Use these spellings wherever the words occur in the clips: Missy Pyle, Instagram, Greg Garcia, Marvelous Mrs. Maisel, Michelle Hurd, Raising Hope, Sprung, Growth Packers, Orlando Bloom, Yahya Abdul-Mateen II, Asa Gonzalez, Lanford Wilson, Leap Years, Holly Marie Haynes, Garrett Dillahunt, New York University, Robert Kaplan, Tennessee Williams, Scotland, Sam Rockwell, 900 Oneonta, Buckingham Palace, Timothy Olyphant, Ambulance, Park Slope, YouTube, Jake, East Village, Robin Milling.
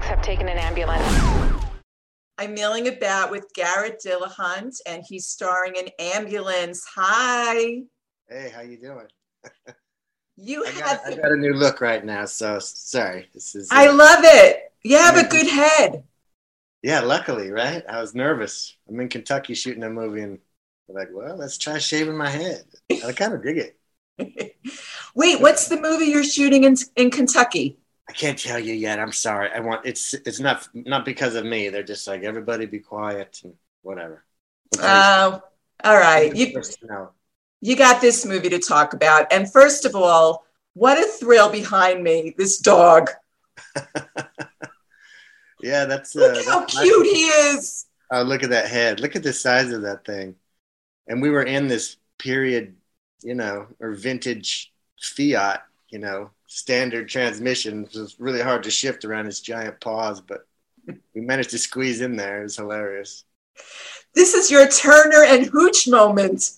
suspects have taken an ambulance. I'm mailing about with Garrett Dillahunt, and he's starring in Ambulance. Hi. Hey, how you doing? I got a new look right now, so sorry. This is. I love it. You have a good head. Yeah, luckily, right? I was nervous. I'm in Kentucky shooting a movie, and I'm like, well, let's try shaving my head. I kind of dig it. Wait, what's the movie you're shooting in Kentucky? I can't tell you yet. I'm sorry. It's not because of me. They're just like, everybody be quiet and whatever. Oh, all right. You got this movie to talk about. And first of all, what a thrill behind me, this dog. Yeah, that's... Look how cute he is. Oh, look at that head. Look at the size of that thing. And we were in this period, or vintage Fiat, standard transmission. It was really hard to shift around his giant paws, but we managed to squeeze in there. It was hilarious. This is your Turner and Hooch moment.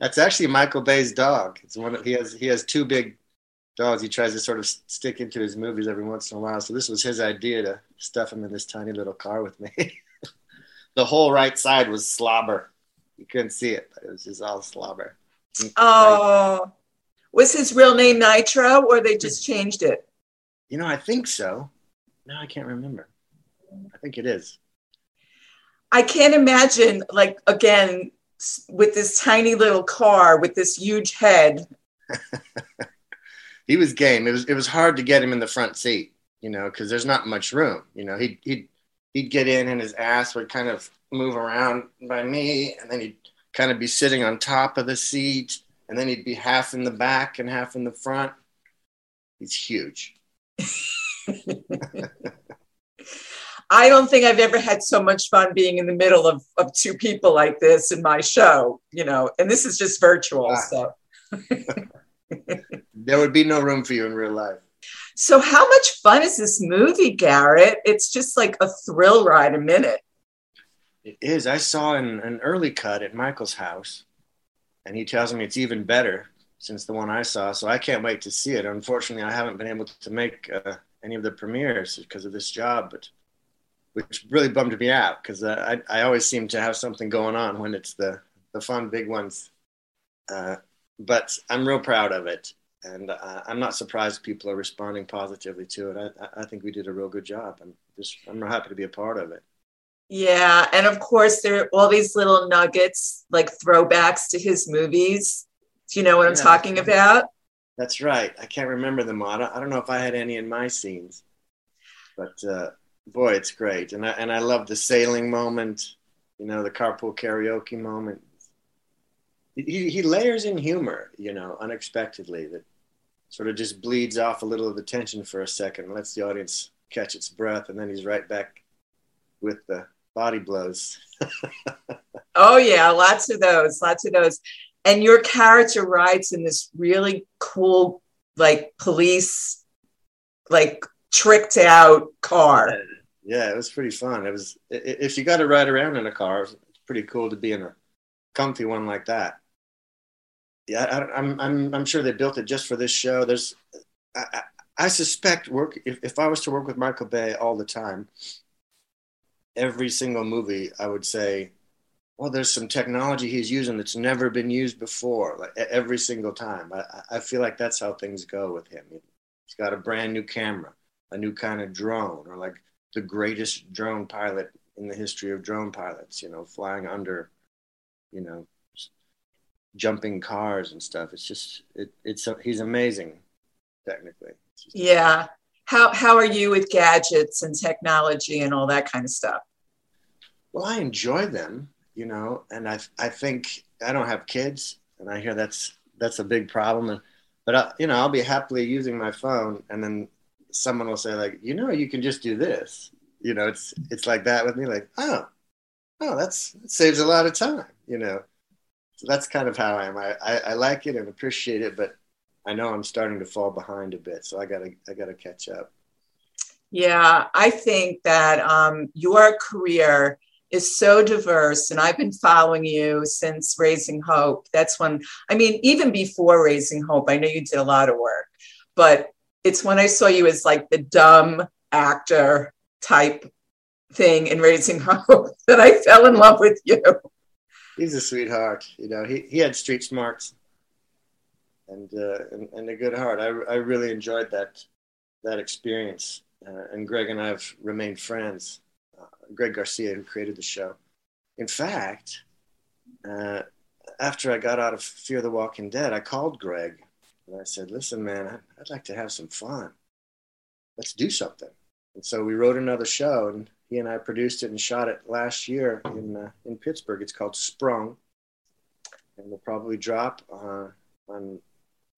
That's actually Michael Bay's dog. It's one of, he has two big dogs he tries to sort of stick into his movies every once in a while. So this was his idea to stuff him in this tiny little car with me. The whole right side was slobber. You couldn't see it, but it was just all slobber. Oh, right. Was his real name Nitro, or they just changed it? I think so. No, I can't remember. I think it is. I can't imagine, again, with this tiny little car, with this huge head. He was game. It was hard to get him in the front seat, because there's not much room. He'd get in and his ass would kind of move around by me, and then he'd kind of be sitting on top of the seat, and then he'd be half in the back and half in the front. He's huge. I don't think I've ever had so much fun being in the middle of two people like this in my show, and this is just virtual. Wow. So there would be no room for you in real life. So how much fun is this movie, Garrett? It's just like a thrill ride a minute. It is. I saw an early cut at Michael's house, and he tells me it's even better since the one I saw. So I can't wait to see it. Unfortunately, I haven't been able to make any of the premieres because of this job, which really bummed me out, because I always seem to have something going on when it's the fun big ones. But I'm real proud of it, and I'm not surprised people are responding positively to it. I think we did a real good job, and I'm real happy to be a part of it. Yeah, and of course there are all these little nuggets, like throwbacks to his movies. Do you know what I'm talking about? That's right. I can't remember them all. I don't know if I had any in my scenes, but... Boy, it's great. And I love the sailing moment, the carpool karaoke moment. He layers in humor, unexpectedly, that sort of just bleeds off a little of the tension for a second and lets the audience catch its breath. And then he's right back with the body blows. Oh, yeah. Lots of those. And your character rides in this really cool, police, tricked out car. Yeah, it was pretty fun. It was, if you got to ride around in a car, it's pretty cool to be in a comfy one like that. Yeah, I'm sure they built it just for this show. I suspect if I was to work with Michael Bay all the time, every single movie I would say, well, there's some technology he's using that's never been used before. Every single time, I feel like that's how things go with him. He's got a brand new camera, a new kind of drone, or the greatest drone pilot in the history of drone pilots, flying under, jumping cars and stuff. It's just, he's amazing, technically. Yeah. How are you with gadgets and technology and all that kind of stuff? Well, I enjoy them, and I think I don't have kids, and I hear that's a big problem. But I'll be happily using my phone, and then someone will say, you can just do this. It's like that with me, oh, that saves a lot of time, So that's kind of how I am. I like it and appreciate it, but I know I'm starting to fall behind a bit, so I gotta catch up. Yeah, I think that your career is so diverse, and I've been following you since Raising Hope. That's when, even before Raising Hope, I know you did a lot of work, but it's when I saw you as the dumb actor type thing in Raising Hope that I fell in love with you. He's a sweetheart. You know, he had street smarts and a good heart. I really enjoyed that experience. And Greg and I have remained friends. Greg Garcia, who created the show. In fact, after I got out of Fear the Walking Dead, I called Greg and I said, listen, man, I'd like to have some fun. Let's do something. And so we wrote another show, and he and I produced it and shot it last year in Pittsburgh. It's called Sprung, and it'll probably drop on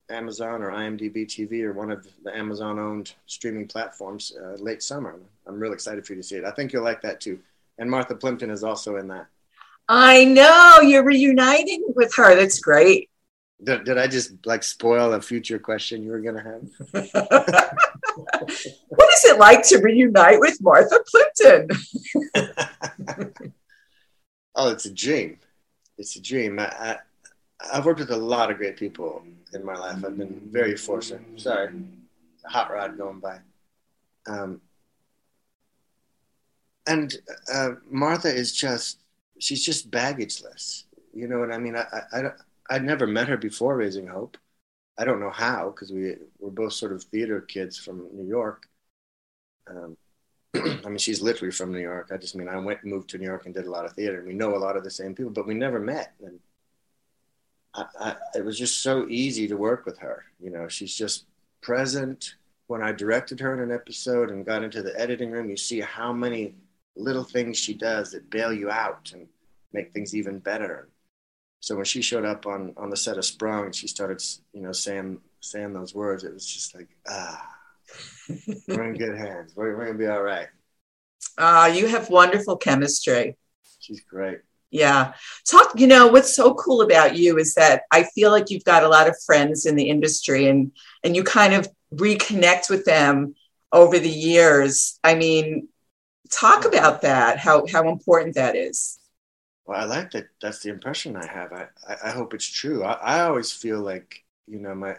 Amazon or IMDb TV or one of the Amazon-owned streaming platforms late summer. I'm really excited for you to see it. I think you'll like that too. And Martha Plimpton is also in that. I know, you're reuniting with her. That's great. Did I just like spoil a future question you were going to have? What is it like to reunite with Martha Plimpton? Oh, it's a dream. It's a dream. I've worked with a lot of great people in my life. I've been very fortunate. Sorry, a hot rod going by. And Martha is she's just baggageless. You know what I mean? I'd never met her before Raising Hope. I don't know how, because we're both sort of theater kids from New York. I mean, she's literally from New York. I just mean, I moved to New York and did a lot of theater. And we know a lot of the same people, but we never met. And it was just so easy to work with her. You know, she's just present. When I directed her in an episode and got into the editing room, you see how many little things she does that bail you out and make things even better. So when she showed up on the set of Sprung and she started, you know, saying those words, it was just like, we're in good hands. We're going to be all right. You have wonderful chemistry. She's great. Yeah. You know, what's so cool about you is that I feel like you've got a lot of friends in the industry and you kind of reconnect with them over the years. I mean, talk about that, how important that is. Well, I like that. That's the impression I have. I hope it's true. I always feel like, you know,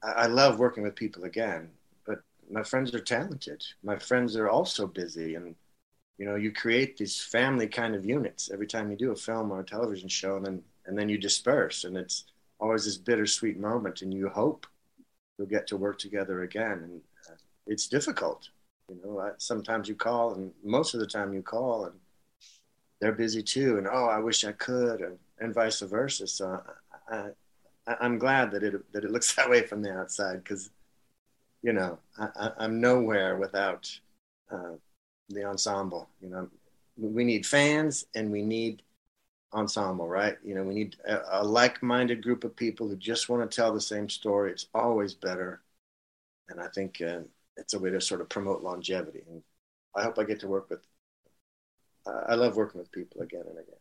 I love working with people again, but my friends are talented. My friends are also busy. And, you know, you create these family kind of units every time you do a film or a television show, and then you disperse. And it's always this bittersweet moment, and you hope you'll get to work together again. And it's difficult. You know, sometimes you call, and most of the time you call, and they're busy too, and I wish I could, and vice versa. So I'm glad that it looks that way from the outside, because, you know, I'm nowhere without the ensemble. You know, we need fans and we need ensemble, right? You know, we need a like-minded group of people who just want to tell the same story. It's always better, and I think it's a way to sort of promote longevity. And I hope I get to work with. I love working with people again and again.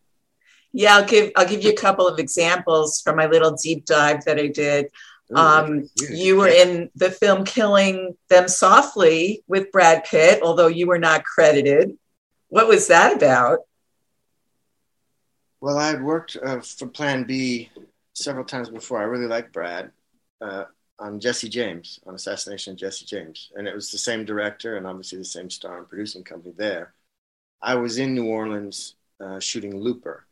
Yeah, I'll give you a couple of examples from my little deep dive that I did. You were in the film Killing Them Softly with Brad Pitt, although you were not credited. What was that about? Well, I had worked for Plan B several times before. I really liked Brad on Jesse James, on Assassination of Jesse James. And it was the same director and obviously the same star and producing company there. I was in New Orleans shooting Looper.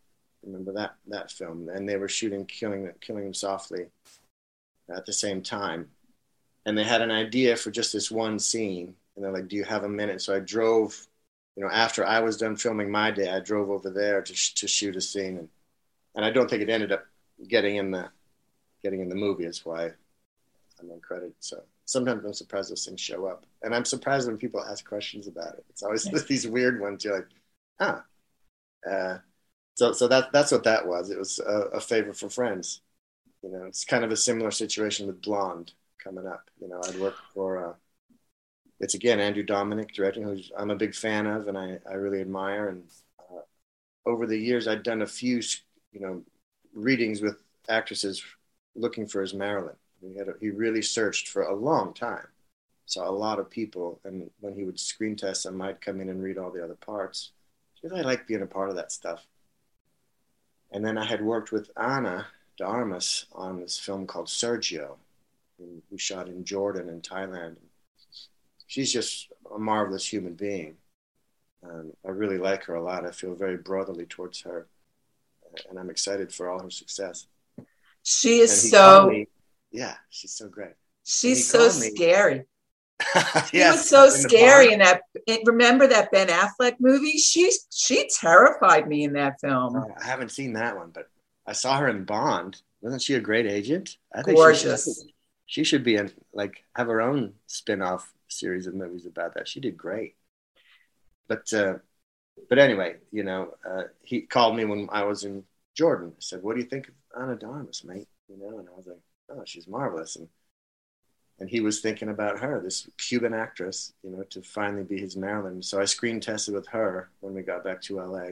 Remember that film? And they were shooting Killing Them Softly at the same time. And they had an idea for just this one scene. And they're like, do you have a minute? So I drove, you know, after I was done filming my day, I drove over there to shoot a scene. And I don't think it ended up getting in the movie. That's why I'm uncredited. So sometimes I'm surprised those things show up. And I'm surprised when people ask questions about it. It's always these weird ones. You're like, So that's what that was. It was a favor for friends. You know, it's kind of a similar situation with Blonde coming up. You know, I'd worked for, it's again, Andrew Dominik directing, who I'm a big fan of and I really admire. And over the years, I'd done a few, you know, readings with actresses looking for his Marilyn. He really searched for a long time. Saw a lot of people, and when he would screen test them, I'd come in and read all the other parts, because I like being a part of that stuff. And then I had worked with Ana de Armas on this film called Sergio, who shot in Jordan and Thailand. she's just a marvelous human being. I really like her a lot. I feel very brotherly towards her, and I'm excited for all her success. She is so... yeah, she's so great. She's so scary. She was so scary in that. Remember that Ben Affleck movie? She terrified me in that film. I haven't seen that one, but I saw her in Bond. Wasn't she a great agent? I think gorgeous. She should be in, like, have her own spin-off series of movies about that. She did great. But anyway, you know, he called me when I was in Jordan. I said, "What do you think of Ana de Armas, mate?" You know, and I was like, "Oh, she's marvelous." And he was thinking about her, this Cuban actress, you know, to finally be his Marilyn. So I screen tested with her when we got back to LA.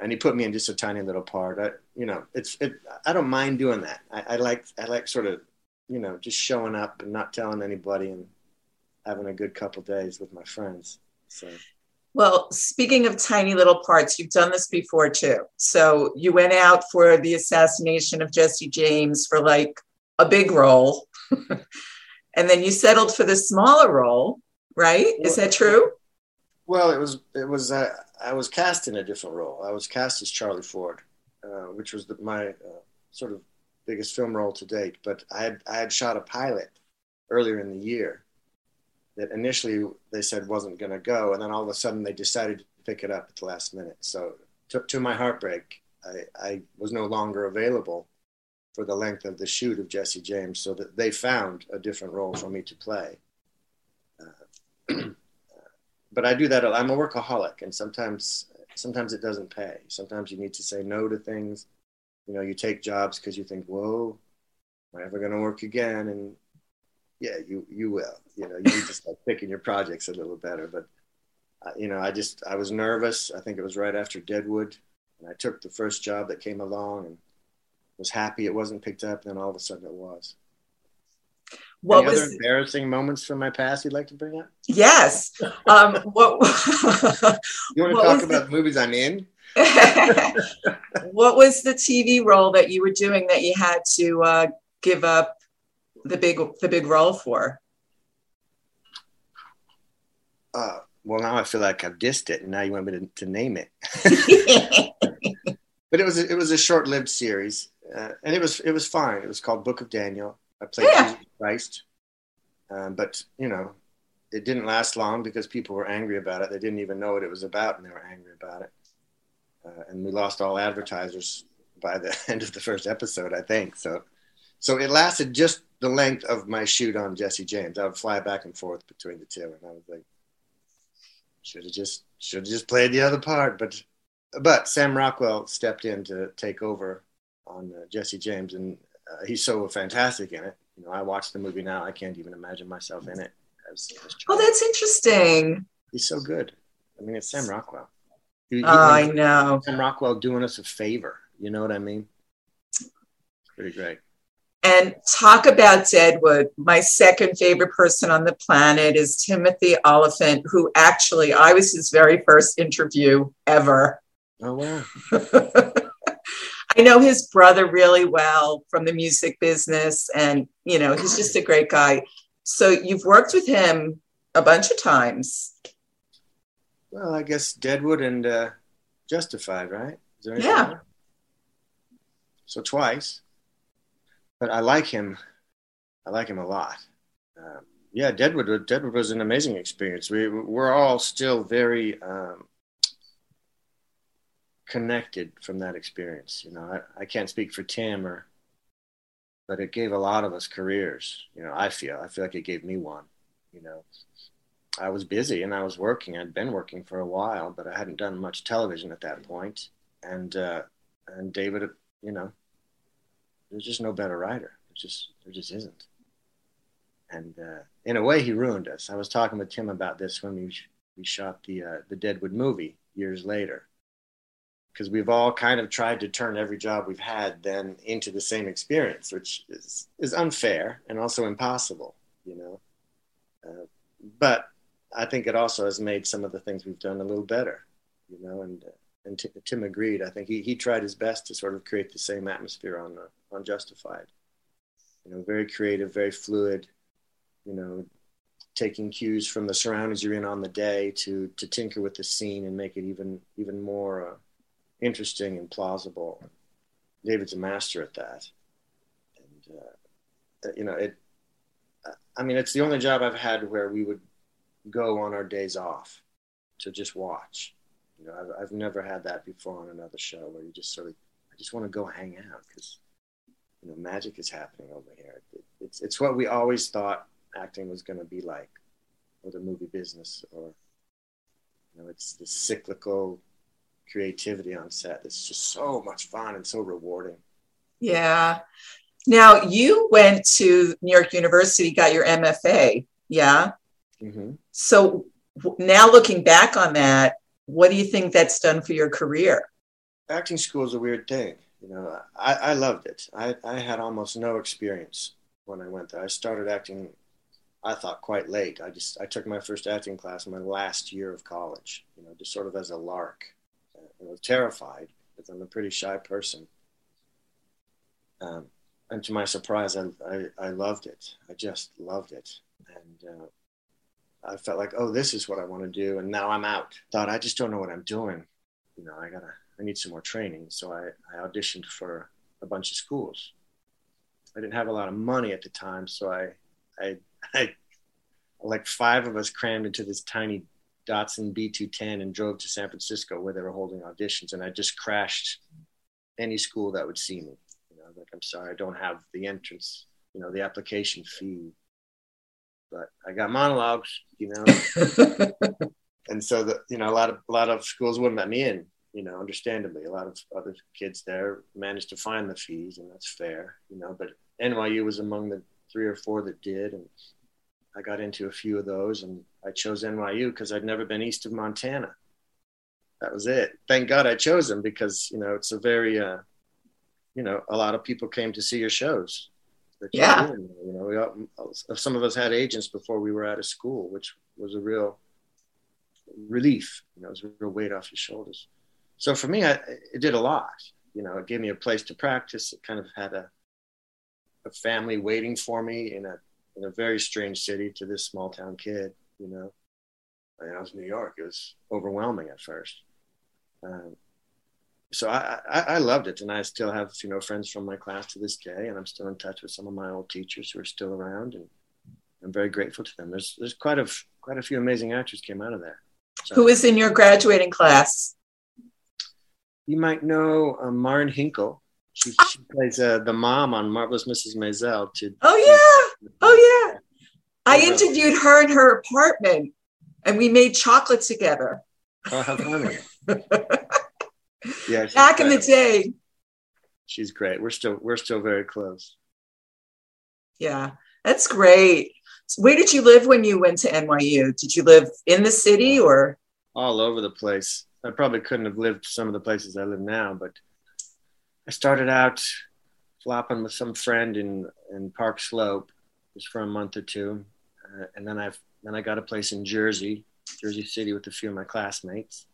And he put me in just a tiny little part. I don't mind doing that. I like sort of, you know, just showing up and not telling anybody and having a good couple days with my friends. So. Well, speaking of tiny little parts, you've done this before too. So you went out for the assassination of Jesse James for like a big role. And then you settled for the smaller role, right? Is that true? Well, it was. I was cast in a different role. I was cast as Charlie Ford, which was my sort of biggest film role to date. But I had shot a pilot earlier in the year that initially they said wasn't going to go, and then all of a sudden they decided to pick it up at the last minute. So to my heartbreak, I was no longer available for the length of the shoot of Jesse James, so that they found a different role for me to play. But I do that. I'm a workaholic, and sometimes it doesn't pay. Sometimes you need to say no to things. You know, you take jobs because you think, "Whoa, am I ever going to work again?" And yeah, you will. You know, you need to start picking your projects a little better. But you know, I was nervous. I think it was right after Deadwood, and I took the first job that came along and was happy it wasn't picked up, and then all of a sudden it was. What Any other embarrassing moments from my past you'd like to bring up? Yes. You want to talk about movies I'm in? What was the TV role that you were doing that you had to give up the big role for? Well, now I feel like I've dissed it, and now you want me to name it. But it was a short-lived series. And it was fine. It was called Book of Daniel. I played Jesus Christ, but you know, it didn't last long because people were angry about it. They didn't even know what it was about, and they were angry about it. And we lost all advertisers by the end of the first episode, I think. So it lasted just the length of my shoot on Jesse James. I would fly back and forth between the two, and I was like, should have just played the other part. But Sam Rockwell stepped in to take over on Jesse James, and he's so fantastic in it. You know, I watch the movie now. I can't even imagine myself in it. Oh, that's interesting. He's so good. I mean, it's Sam Rockwell. I know. Sam Rockwell doing us a favor. You know what I mean? Pretty great. And talk about Deadwood. My second favorite person on the planet is Timothy Olyphant, who actually, I was his very first interview ever. Oh, wow. I know his brother really well from the music business, and, you know, he's just a great guy. So you've worked with him a bunch of times. Well, I guess Deadwood and Justified, right? Is there anything there? So twice. But I like him. I like him a lot. Yeah, Deadwood was an amazing experience. We're all still very... connected from that experience. You know, I can't speak for Tim but it gave a lot of us careers. You know, I feel like it gave me one. You know, I was busy and I was working. I'd been working for a while, but I hadn't done much television at that point. And David, you know, there's just no better writer. There just isn't. And in a way, he ruined us. I was talking with Tim about this when we shot the Deadwood movie years later. Because we've all kind of tried to turn every job we've had then into the same experience, which is unfair and also impossible, you know. But I think it also has made some of the things we've done a little better, you know. And Tim agreed. I think he tried his best to sort of create the same atmosphere on Justified. You know, very creative, very fluid. You know, taking cues from the surroundings you're in on the day to tinker with the scene and make it even more interesting and plausible. David's a master at that. And, you know, it's the only job I've had where we would go on our days off to just watch. You know, I've never had that before on another show where you just sort of, I just want to go hang out because, you know, magic is happening over here. It's what we always thought acting was going to be like, or the movie business, or, you know, it's this cyclical creativity on set. It's just so much fun and so rewarding. Yeah. Now, you went to New York University, got your MFA. Yeah. Mm-hmm. So now looking back on that, what do you think that's done for your career? Acting school is a weird thing. You know, I loved it. I had almost no experience when I went there. I started acting, I thought, quite late. I took my first acting class in my last year of college, you know, just sort of as a lark. I was terrified because I'm a pretty shy person. And to my surprise, I loved it. I just loved it. And I felt like, oh, this is what I want to do. And now I'm out. Thought, I just don't know what I'm doing. You know, I need some more training. So I auditioned for a bunch of schools. I didn't have a lot of money at the time. So I like five of us crammed into this tiny Datsun B210 and drove to San Francisco where they were holding auditions. And I just crashed any school that would see me. Like, I'm sorry, I don't have the entrance, you know, the application fee, but I got monologues, you know. And so a lot of schools wouldn't let me in, you know, understandably. A lot of other kids there managed to find the fees, and that's fair, you know, but NYU was among the 3 or 4 that did, and I got into a few of those, and I chose NYU because I'd never been east of Montana. That was it. Thank God I chose them, because, you know, it's a very you know, a lot of people came to see your shows. Yeah. You know, some of us had agents before we were out of school, which was a real relief. You know, it was a real weight off your shoulders. So for me, it did a lot. You know, it gave me a place to practice. It kind of had a family waiting for me in a very strange city to this small town kid, you know. I mean, I was in New York. It was overwhelming at first. So I loved it, and I still have, you know, friends from my class to this day, and I'm still in touch with some of my old teachers who are still around, and I'm very grateful to them. There's quite a few amazing actors came out of there. So, who is in your graduating class? You might know Maren Hinkle. She plays the mom on Marvelous Mrs. Maisel. Oh yeah. I interviewed her in her apartment, and we made chocolate together. Oh, how funny! Yeah, back great. In the day, she's great. We're still very close. Yeah, that's great. So where did you live when you went to NYU? Did you live in the city or all over the place? I probably couldn't have lived some of the places I live now, but I started out flopping with some friend in Park Slope just for a month or two, and then I got a place in Jersey City with a few of my classmates.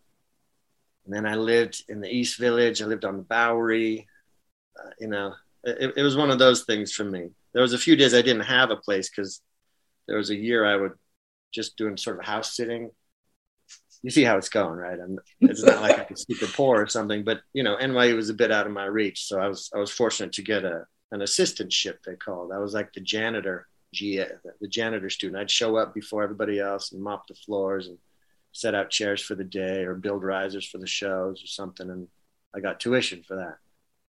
And then I lived in the East Village. I lived on the Bowery. You know, it was one of those things for me. There was a few days I didn't have a place because there was a year I would just doing sort of house sitting. You see how it's going, right? It's not like I could sleep the poor or something, but, you know, NYU was a bit out of my reach. So I was fortunate to get an assistantship, they called. I was like the janitor, the janitor student. I'd show up before everybody else and mop the floors and set out chairs for the day or build risers for the shows or something. And I got tuition for that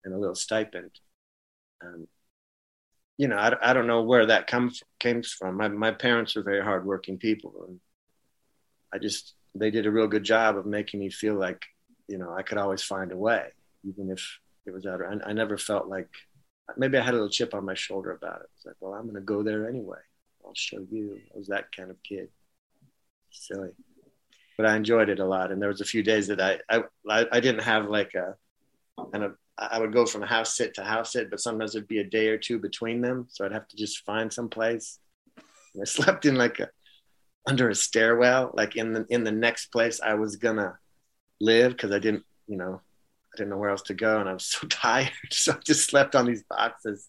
and a little stipend. You know, I don't know where that came from. My parents were very hardworking people. And they did a real good job of making me feel like, you know, I could always find a way, even if it was out. I never felt like, maybe I had a little chip on my shoulder about it. It's like, well, I'm going to go there anyway. I'll show you. I was that kind of kid. Silly. But I enjoyed it a lot. And there was a few days that I didn't have like I would go from house sit to house sit, but sometimes there'd be a day or two between them. So I'd have to just find some place. And I slept in like under a stairwell, like in the next place I was gonna live, because I didn't know where else to go. And I was so tired. So I just slept on these boxes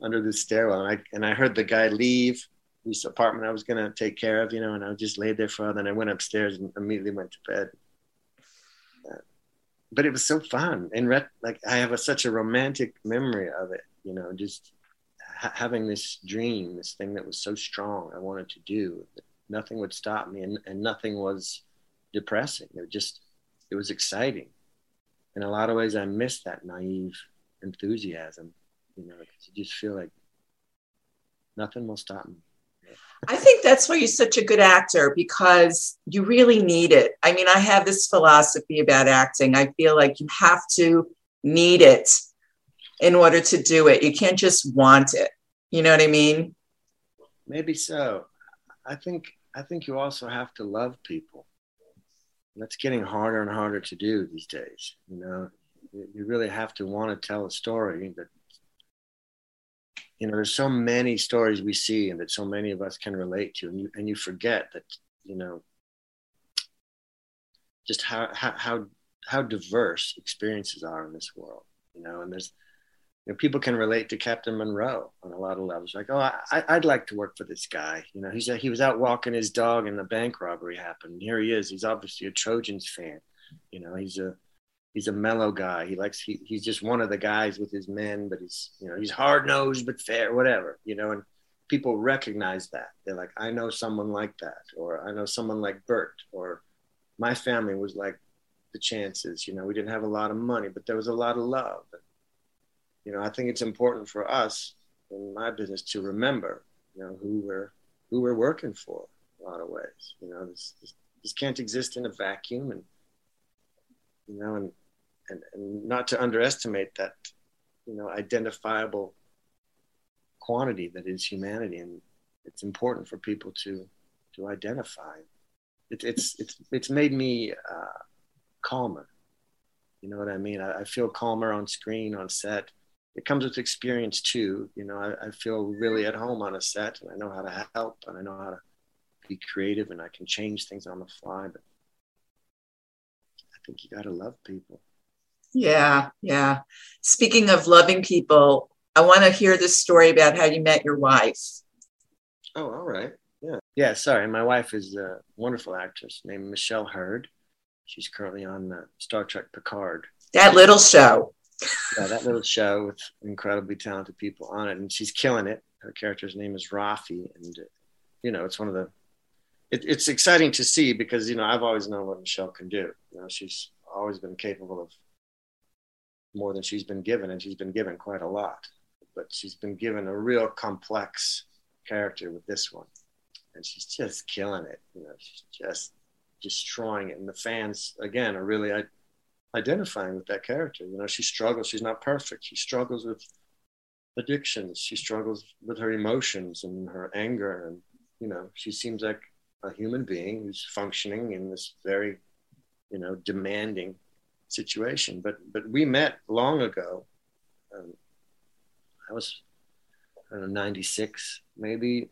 under the stairwell. And I heard the guy leave. this apartment I was going to take care of, you know, and I just laid there for a while. Then I went upstairs and immediately went to bed. But it was so fun. And like, I have such a romantic memory of it, you know, just having this dream, this thing that was so strong I wanted to do. Nothing would stop me, and nothing was depressing. It was exciting. In a lot of ways, I miss that naive enthusiasm, you know, because you just feel like nothing will stop me. I think that's why you're such a good actor, because you really need it. I mean, I have this philosophy about acting. I feel like you have to need it in order to do it. You can't just want it. You know what I mean? Maybe so. I think you also have to love people. That's getting harder and harder to do these days. You know, you really have to want to tell a story that, you know, there's so many stories we see and that so many of us can relate to, and you forget that, you know, just how diverse experiences are in this world, you know. And there's, you know, people can relate to Captain Monroe on a lot of levels. Like, oh, I'd like to work for this guy. You know, he was out walking his dog and the bank robbery happened. Here he is. He's obviously a Trojans fan. You know, he's a mellow guy. He's just one of the guys with his men, but he's hard nosed but fair, whatever. You know, and people recognize that. They're like, I know someone like that, or I know someone like Bert, or my family was like the Chances. You know, we didn't have a lot of money, but there was a lot of love. You know, I think it's important for us in my business to remember, you know, who we're working for in a lot of ways. You know, this can't exist in a vacuum, and, you know, and not to underestimate that, you know, identifiable quantity that is humanity. And it's important for people to identify. It's made me calmer. You know what I mean? I feel calmer on screen, on set. It comes with experience too. You know, I feel really at home on a set, and I know how to help, and I know how to be creative, and I can change things on the fly. But I think you got to love people. Yeah. Yeah. Speaking of loving people, I want to hear this story about how you met your wife. Oh, all right. Yeah. Yeah. Sorry. My wife is a wonderful actress named Michelle Hurd. She's currently on Star Trek Picard. That little show. Yeah, that little show with incredibly talented people on it. And she's killing it. Her character's name is Rafi. And, you know, it's one of the... It's exciting to see because, you know, I've always known what Michelle can do. You know, she's always been capable of more than she's been given. And she's been given quite a lot. But she's been given a real complex character with this one. And she's just killing it. You know, she's just... destroying it, and the fans again are really identifying with that character. You know, she struggles. She's not perfect. She struggles with addictions. She struggles with her emotions and her anger, and, you know, she seems like a human being who's functioning in this very, you know, demanding situation. But we met long ago. I was, I don't know, 96 maybe,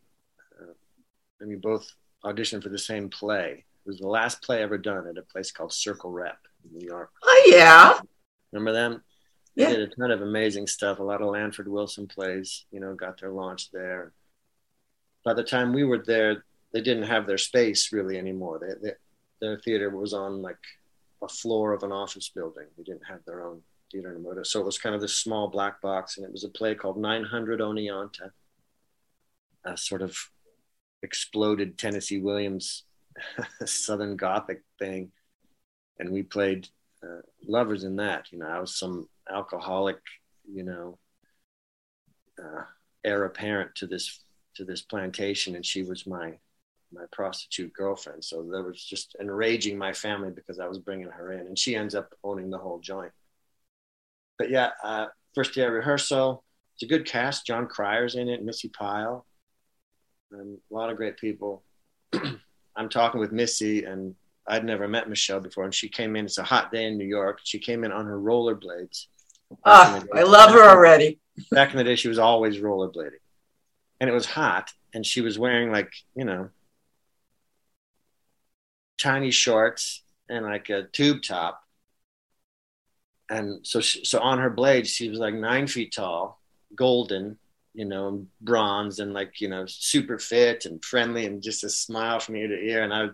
and we both auditioned for the same play. It was the last play ever done at a place called Circle Rep in New York. Oh, yeah. Remember them? Yeah. They did a ton of amazing stuff. A lot of Lanford Wilson plays, you know, got their launch there. By the time we were there, they didn't have their space really anymore. Their theater was on like a floor of an office building. They didn't have their own theater anymore. So it was kind of this small black box. And it was a play called 900 Oneonta, a sort of exploded Tennessee Williams Southern Gothic thing, and we played lovers in that. You know, I was some alcoholic, you know, heir apparent to this plantation, and she was my prostitute girlfriend. So there was just enraging my family because I was bringing her in, and she ends up owning the whole joint. But yeah, first day of rehearsal, it's a good cast. John Cryer's in it, Missy Pyle, and a lot of great people. I'm talking with Missy, and I'd never met Michelle before. And she came in. It's a hot day in New York. She came in on her rollerblades. I love her already. Back in the day, she was always rollerblading. And it was hot. And she was wearing, like, you know, tiny shorts and like a tube top. And so on her blades, she was like 9 feet tall, golden, you know, and bronze and like, you know, super fit and friendly and just a smile from ear to ear. And I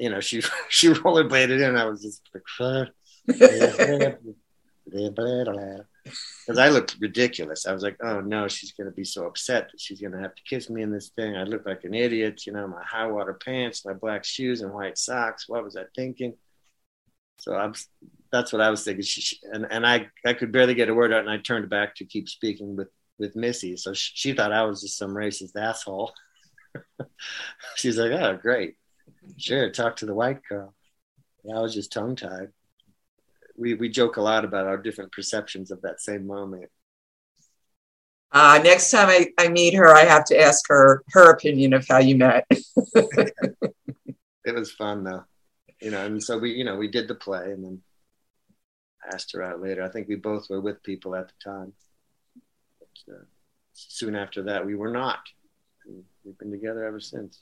you know, she rollerbladed in. I was just like, because I looked ridiculous. I was like, oh no, she's going to be so upset that she's going to have to kiss me in this thing. I look like an idiot, you know, my high water pants, my black shoes and white socks. What was I thinking? So that's what I was thinking. I could barely get a word out, and I turned back to keep speaking with Missy. So she thought I was just some racist asshole. She's like, oh, great. Sure. Talk to the white girl. And I was just tongue tied. We joke a lot about our different perceptions of that same moment. Next time I meet her, I have to ask her opinion of how you met. It was fun though. You know, and so we did the play and then asked her out later. I think we both were with people at the time. But, soon after that, we were not. We've been together ever since.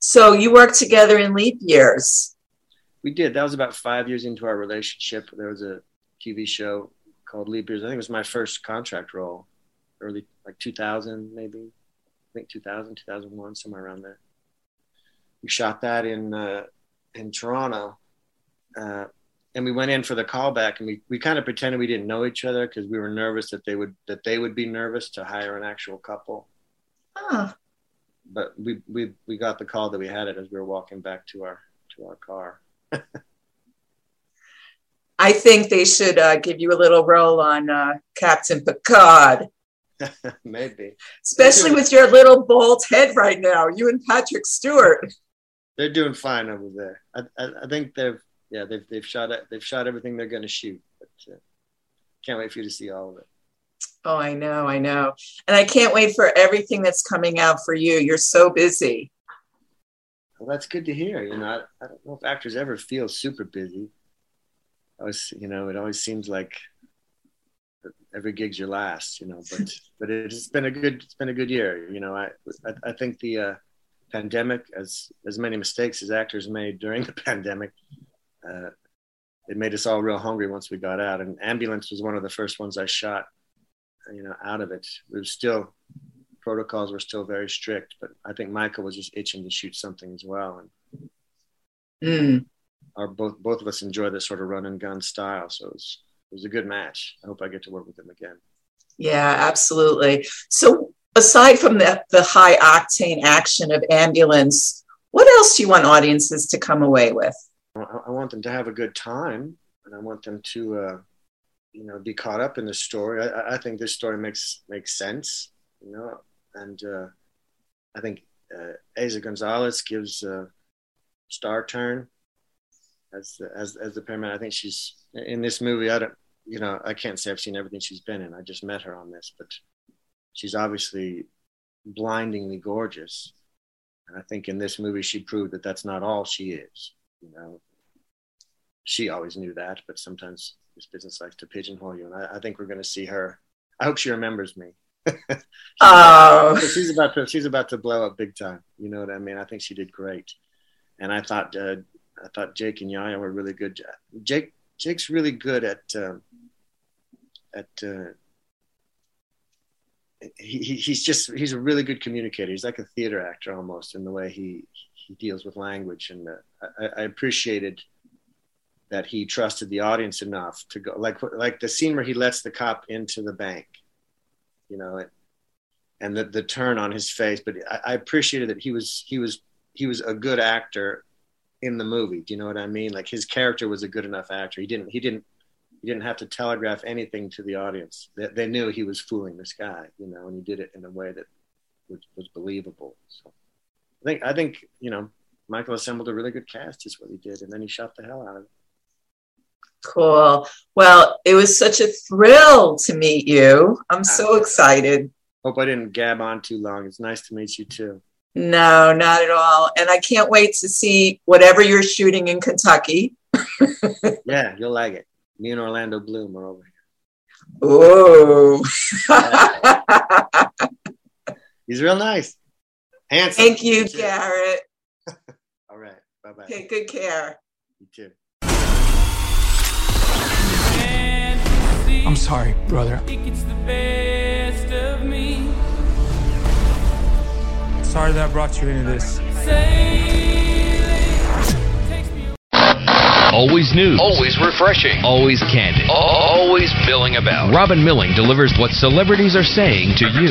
So you worked together in Leap Years. We did. That was about 5 years into our relationship. There was a TV show called Leap Years. I think it was my first contract role, early, like 2000 maybe. I think 2000, 2001, somewhere around there. We shot that in Toronto. And we went in for the callback, and we kind of pretended we didn't know each other because we were nervous that they would be nervous to hire an actual couple. Huh. But we got the call that we had it as we were walking back to our car. I think they should give you a little role on Captain Picard. Maybe. Especially with your little bald head right now, you and Patrick Stewart. They're doing fine over there. I think they've shot everything they're going to shoot. But, can't wait for you to see all of it. Oh, I know. And I can't wait for everything that's coming out for you. You're so busy. Well, that's good to hear. You know, I don't know if actors ever feel super busy. It always seems like every gig's your last. You know, but it's been a good year. You know, I think the pandemic, as many mistakes as actors made during the pandemic, it made us all real hungry once we got out. And Ambulance was one of the first ones I shot, you know, out of it. Protocols were still very strict, but I think Michael was just itching to shoot something as well. And both of us enjoy this sort of run and gun style. So it was a good match. I hope I get to work with him again. Yeah, absolutely. So aside from the high octane action of Ambulance, what else do you want audiences to come away with? I want them to have a good time, and I want them to, be caught up in the story. I think this story makes sense, you know, and I think Asa Gonzalez gives a star turn as the paramedic. I think she's in this movie. I can't say I've seen everything she's been in. I just met her on this, but she's obviously blindingly gorgeous, and I think in this movie she proved that that's not all she is. You know, she always knew that, but sometimes this business likes to pigeonhole you. And I think we're going to see her. I hope she remembers me. She's about to blow up big time. You know what I mean? I think she did great. And I thought Jake and Yaya were really good. Jake's really good at he's a really good communicator. He's like a theater actor almost in the way he deals with language, and I appreciated that he trusted the audience enough to go like the scene where he lets the cop into the bank, you know, and the turn on his face. But I appreciated that he was a good actor in the movie. Do you know what I mean? Like his character was a good enough actor. He didn't have to telegraph anything to the audience. They knew he was fooling this guy, you know, and he did it in a way that was believable. So I think, you know, Michael assembled a really good cast is what he did. And then he shot the hell out of it. Cool. Well, it was such a thrill to meet you. I'm so excited. Hope I didn't gab on too long. It's nice to meet you too. No, not at all. And I can't wait to see whatever you're shooting in Kentucky. Yeah, you'll like it. Me and Orlando Bloom are over here. Oh. He's real nice. Handsome. Thank you, Garrett. All right. Bye-bye. Take good care. You too. I'm sorry, brother. It's the best of me. Sorry that brought you into this. Always news. Always refreshing. Always candid. Always milling about. Robin Milling delivers what celebrities are saying to you.